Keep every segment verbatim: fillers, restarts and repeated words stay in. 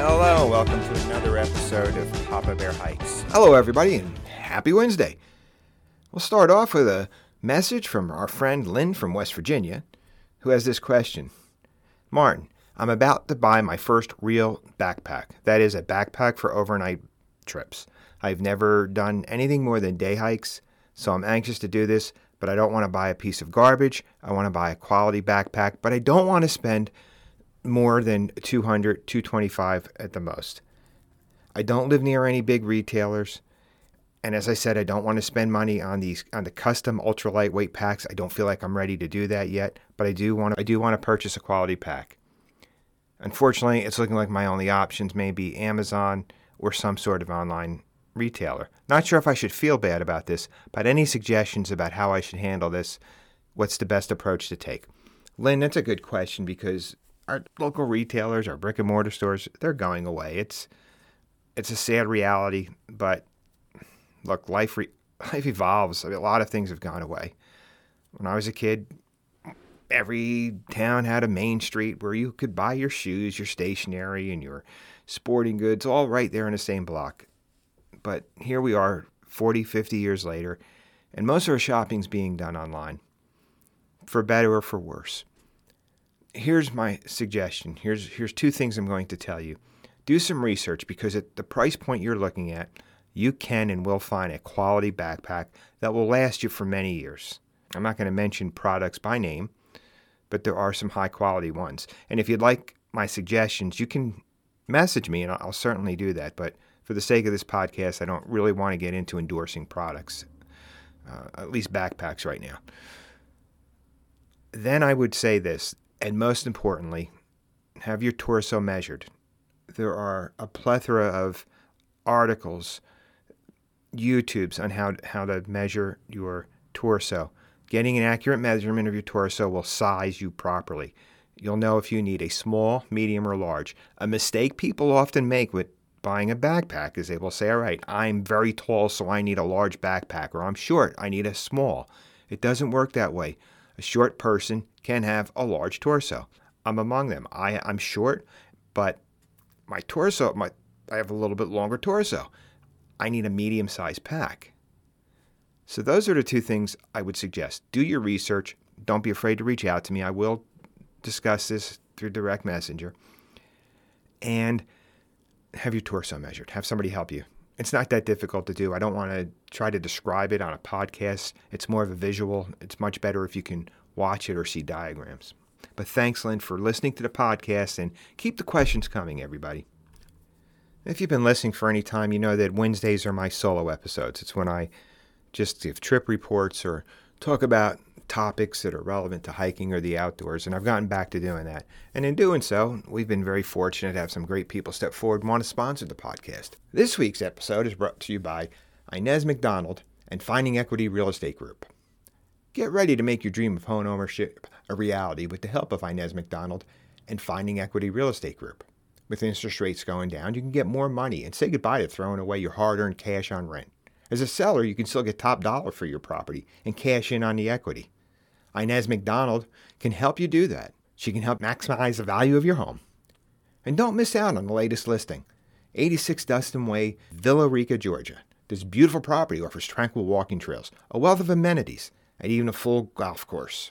Hello, welcome to another episode of Papa Bear Hikes. Hello, everybody, and happy Wednesday. We'll start off with a message from our friend Lynn from West Virginia, who has this question. Martin, I'm about to buy my first real backpack. That is a backpack for overnight trips. I've never done anything more than day hikes, so I'm anxious to do this, but I don't want to buy a piece of garbage. I want to buy a quality backpack, but I don't want to spend more than two hundred, two twenty-five at the most. I don't live near any big retailers, and as I said, I don't want to spend money on these on the custom ultra lightweight packs. I don't feel like I'm ready to do that yet, but I do want to, I do want to purchase a quality pack. Unfortunately, it's looking like my only options may be Amazon or some sort of online retailer. Not sure if I should feel bad about this, but any suggestions about how I should handle this? What's the best approach to take? Lynn, that's a good question, because our local retailers, our brick and mortar stores, they're going away. It's it's a sad reality, but look, life re- life evolves. I mean, a lot of things have gone away. When I was a kid, every town had a main street where you could buy your shoes, your stationery, and your sporting goods all right there in the same block. But here we are forty, fifty years later, and most of our shopping's being done online, for better or for worse. Here's my suggestion. Here's here's two things I'm going to tell you. Do some research, because at the price point you're looking at, you can and will find a quality backpack that will last you for many years. I'm not going to mention products by name, but there are some high quality ones. And if you'd like my suggestions, you can message me and I'll certainly do that. But for the sake of this podcast, I don't really want to get into endorsing products, uh, at least backpacks right now. Then I would say this. And most importantly, have your torso measured. There are a plethora of articles, YouTubes, on how, how to measure your torso. Getting an accurate measurement of your torso will size you properly. You'll know if you need a small, medium, or large. A mistake people often make with buying a backpack is they will say, all right, I'm very tall, so I need a large backpack, or I'm short, I need a small. It doesn't work that way. A short person can have a large torso. I'm among them. I, I'm short, but my torso, my I have a little bit longer torso. I need a medium-sized pack. So those are the two things I would suggest. Do your research. Don't be afraid to reach out to me. I will discuss this through direct messenger. And have your torso measured. Have somebody help you. It's not that difficult to do. I don't want to try to describe it on a podcast. It's more of a visual. It's much better if you can watch it or see diagrams. But thanks, Lynn, for listening to the podcast, and keep the questions coming, everybody. If you've been listening for any time, you know that Wednesdays are my solo episodes. It's when I just give trip reports or talk about topics that are relevant to hiking or the outdoors, and I've gotten back to doing that. And in doing so, we've been very fortunate to have some great people step forward and want to sponsor the podcast. This week's episode is brought to you by Inez McDonald and Finding Equity Real Estate Group. Get ready to make your dream of home ownership a reality with the help of Inez McDonald and Finding Equity Real Estate Group. With interest rates going down, you can get more money and say goodbye to throwing away your hard-earned cash on rent. As a seller, you can still get top dollar for your property and cash in on the equity. Inez McDonald can help you do that. She can help maximize the value of your home. And don't miss out on the latest listing. eighty-six Dustin Way, Villa Rica, Georgia. This beautiful property offers tranquil walking trails, a wealth of amenities, and even a full golf course.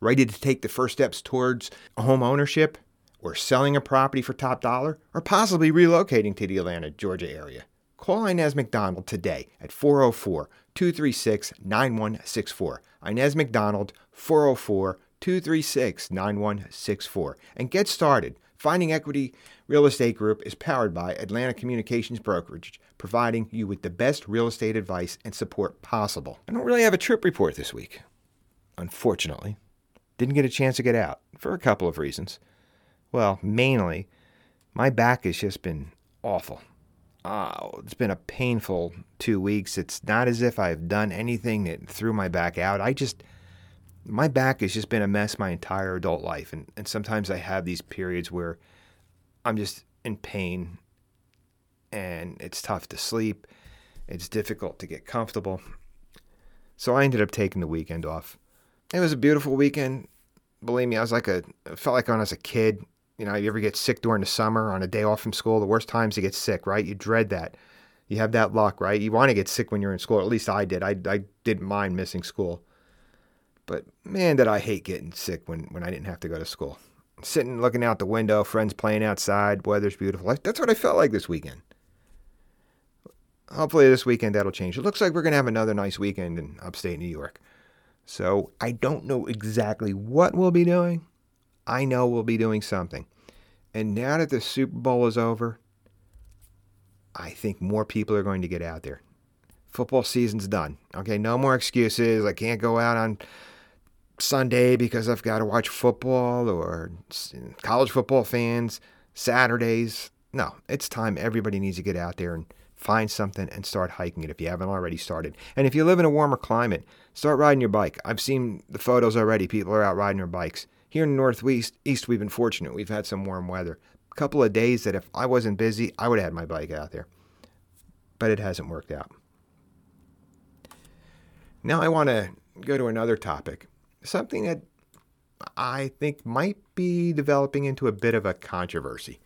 Ready to take the first steps towards home ownership, or selling a property for top dollar, or possibly relocating to the Atlanta, Georgia area? Call Inez McDonald today at four oh four, two three six, nine one six four. Inez McDonald, four oh four, two three six, nine one six four. And get started. Finding Equity Real Estate Group is powered by Atlanta Communities Brokerage, providing you with the best real estate advice and support possible. I don't really have a trip report this week, unfortunately. Didn't get a chance to get out for a couple of reasons. Well, mainly, my back has just been awful. Oh, it's been a painful two weeks. It's not as if I've done anything that threw my back out. I just, my back has just been a mess my entire adult life. And, and sometimes I have these periods where I'm just in pain and it's tough to sleep. It's difficult to get comfortable. So I ended up taking the weekend off. It was a beautiful weekend. Believe me, I was like a, I felt like when I was a kid, You know, you ever get sick during the summer on a day off from school? The worst times to get sick, right? You dread that. You have that luck, right? You want to get sick when you're in school. At least I did. I, I didn't mind missing school. But man, did I hate getting sick when, when I didn't have to go to school. Sitting, looking out the window, friends playing outside, weather's beautiful. That's what I felt like this weekend. Hopefully this weekend that'll change. It looks like we're going to have another nice weekend in upstate New York. So I don't know exactly what we'll be doing. I know we'll be doing something. And now that the Super Bowl is over, I think more people are going to get out there. Football season's done. Okay, no more excuses. I can't go out on Sunday because I've got to watch football, or college football fans, Saturdays. No, it's time. Everybody needs to get out there and find something and start hiking it if you haven't already started. And if you live in a warmer climate, start riding your bike. I've seen the photos already. People are out riding their bikes. Here in the Northeast, East, we've been fortunate. We've had some warm weather. A couple of days that if I wasn't busy, I would have had my bike out there. But it hasn't worked out. Now I want to go to another topic. Something that I think might be developing into a bit of a controversy,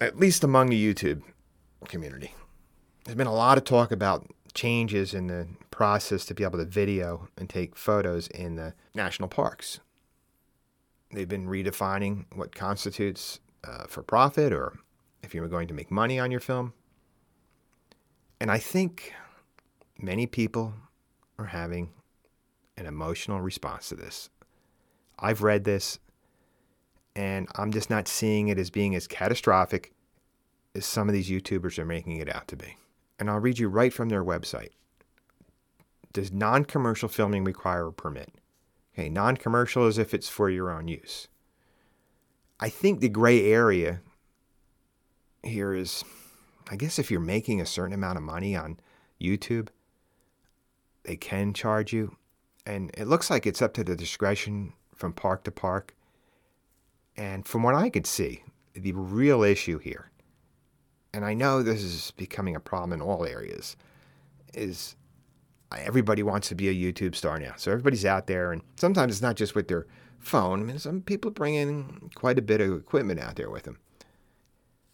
at least among the YouTube community. There's been a lot of talk about changes in the process to be able to video and take photos in the national parks. They've been redefining what constitutes uh, for profit, or if you were going to make money on your film. And I think many people are having an emotional response to this. I've read this, and I'm just not seeing it as being as catastrophic as some of these YouTubers are making it out to be. And I'll read you right from their website. Does non-commercial filming require a permit? Okay, non-commercial is if it's for your own use. I think the gray area here is, I guess if you're making a certain amount of money on YouTube, they can charge you. And it looks like it's up to the discretion from park to park. And from what I could see, the real issue here, and I know this is becoming a problem in all areas, is everybody wants to be a YouTube star now. So everybody's out there, and sometimes it's not just with their phone. I mean, some people bring in quite a bit of equipment out there with them,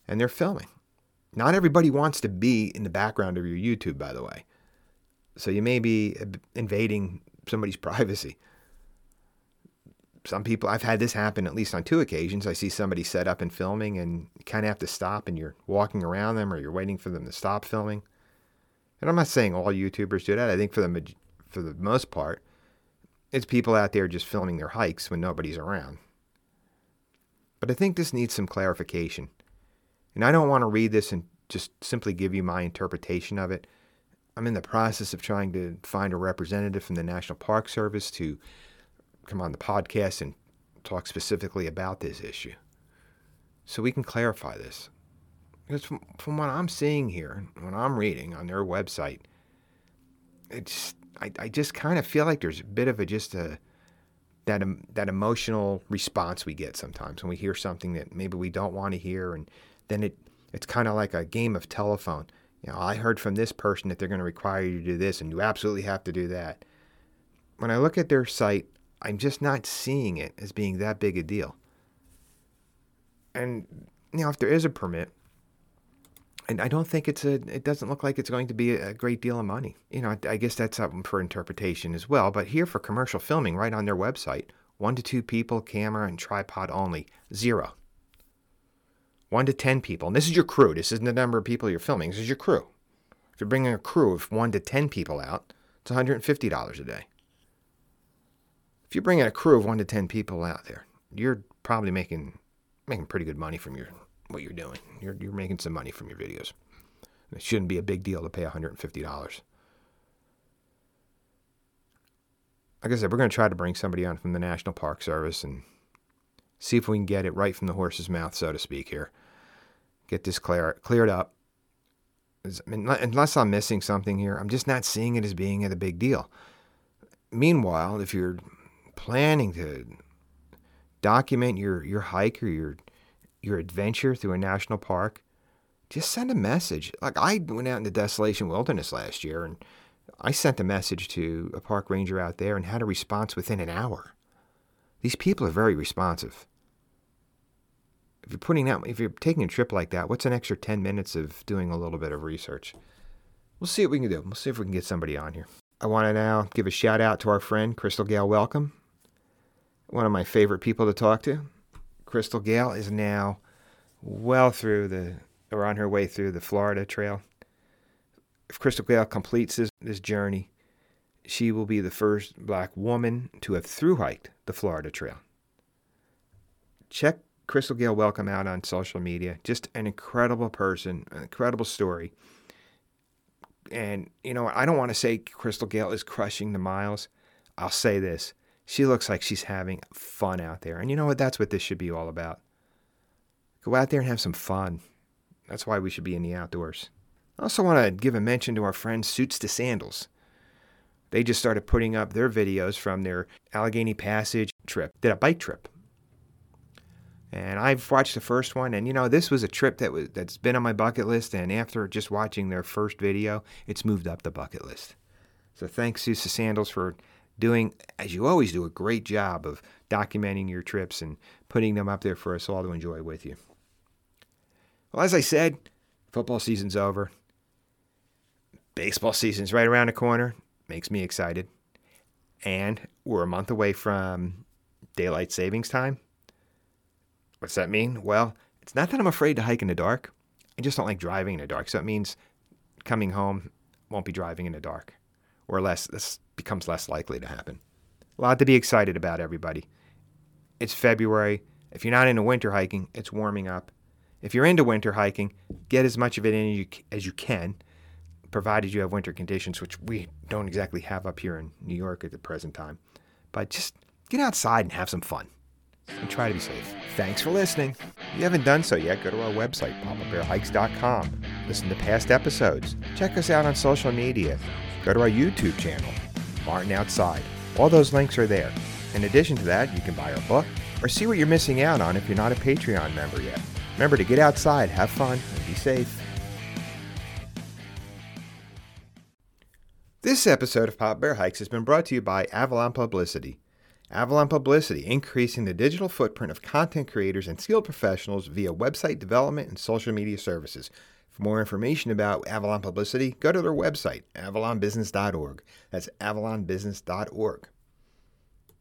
and they're filming. Not everybody wants to be in the background of your YouTube, by the way. So you may be invading somebody's privacy. Some people, I've had this happen at least on two occasions. I see somebody set up and filming, and you kind of have to stop, and you're walking around them, or you're waiting for them to stop filming. And I'm not saying all YouTubers do that. I think for the for the most part, it's people out there just filming their hikes when nobody's around. But I think this needs some clarification. And I don't want to read this and just simply give you my interpretation of it. I'm in the process of trying to find a representative from the National Park Service to come on the podcast and talk specifically about this issue, so we can clarify this. Because from, from what I'm seeing here, what I'm reading on their website, it's I, I just kind of feel like there's a bit of a just a that um, that emotional response we get sometimes when we hear something that maybe we don't want to hear, and then it it's kind of like a game of telephone. You know, I heard from this person that they're going to require you to do this, and you absolutely have to do that. When I look at their site, I'm just not seeing it as being that big a deal. And, you know, if there is a permit, and I don't think it's a, it doesn't look like it's going to be a great deal of money. You know, I guess that's up for interpretation as well. But here for commercial filming, right on their website, one to two people, camera and tripod only, zero. One to ten people. And this is your crew. This isn't the number of people you're filming. This is your crew. If you're bringing a crew of one to ten people out, it's one hundred fifty dollars a day. If you're bringing a crew of one to ten people out there, you're probably making making pretty good money from your what you're doing. You're you're making some money from your videos. It shouldn't be a big deal to pay one hundred fifty dollars. Like I said, we're going to try to bring somebody on from the National Park Service and see if we can get it right from the horse's mouth, so to speak, here. Get this clear, cleared up. I mean, unless I'm missing something here, I'm just not seeing it as being a big deal. Meanwhile, if you're planning to document your, your hike or your your adventure through a national park, just send a message. Like I went out in the Desolation Wilderness last year, and I sent a message to a park ranger out there and had a response within an hour. These people are very responsive. if you're putting out, if you're taking a trip like that, what's an extra ten minutes of doing a little bit of research? We'll see what we can do. We'll see if we can get somebody on here. I want to now give a shout out to our friend, Crystal Gale Welcome, one of my favorite people to talk to. Crystal Gale is now well through the, or on her way through the Florida Trail. If Crystal Gale completes this, this journey, she will be the first Black woman to have thru-hiked the Florida Trail. Check Crystal Gale Welcome out on social media. Just an incredible person, an incredible story. And, you know, I don't want to say Crystal Gale is crushing the miles. I'll say this. She looks like she's having fun out there. And you know what? That's what this should be all about. Go out there and have some fun. That's why we should be in the outdoors. I also want to give a mention to our friend Suits to Sandals. They just started putting up their videos from their Allegheny Passage trip. Did a bike trip. And I've watched the first one, and you know, this was a trip that was, that's been on my bucket list, and after just watching their first video, it's moved up the bucket list. So thanks, Suits to Sandals, for doing, as you always do, a great job of documenting your trips and putting them up there for us all to enjoy with you. Well, as I said, football season's over. Baseball season's right around the corner. Makes me excited. And we're a month away from daylight savings time. What's that mean? Well, it's not that I'm afraid to hike in the dark. I just don't like driving in the dark. So it means coming home won't be driving in the dark, or less. This becomes less likely to happen. A lot to be excited about, everybody. It's February. If you're not into winter hiking, it's warming up. If you're into winter hiking, get as much of it in as you can, provided you have winter conditions, which we don't exactly have up here in New York at the present time. But just get outside and have some fun. And try to be safe. Thanks for listening. If you haven't done so yet, go to our website, papa bear hikes dot com. Listen to past episodes. Check us out on social media. Go to our YouTube channel, Martin Outside. All those links are there. In addition to that, you can buy our book or see what you're missing out on if you're not a Patreon member yet. Remember to get outside, have fun, and be safe. This episode of Papa Bear Hikes has been brought to you by Avalon Publicity. Avalon Publicity, increasing the digital footprint of content creators and skilled professionals via website development and social media services. For more information about Avalon Publicity, go to their website, avalon business dot org. That's avalon business dot org.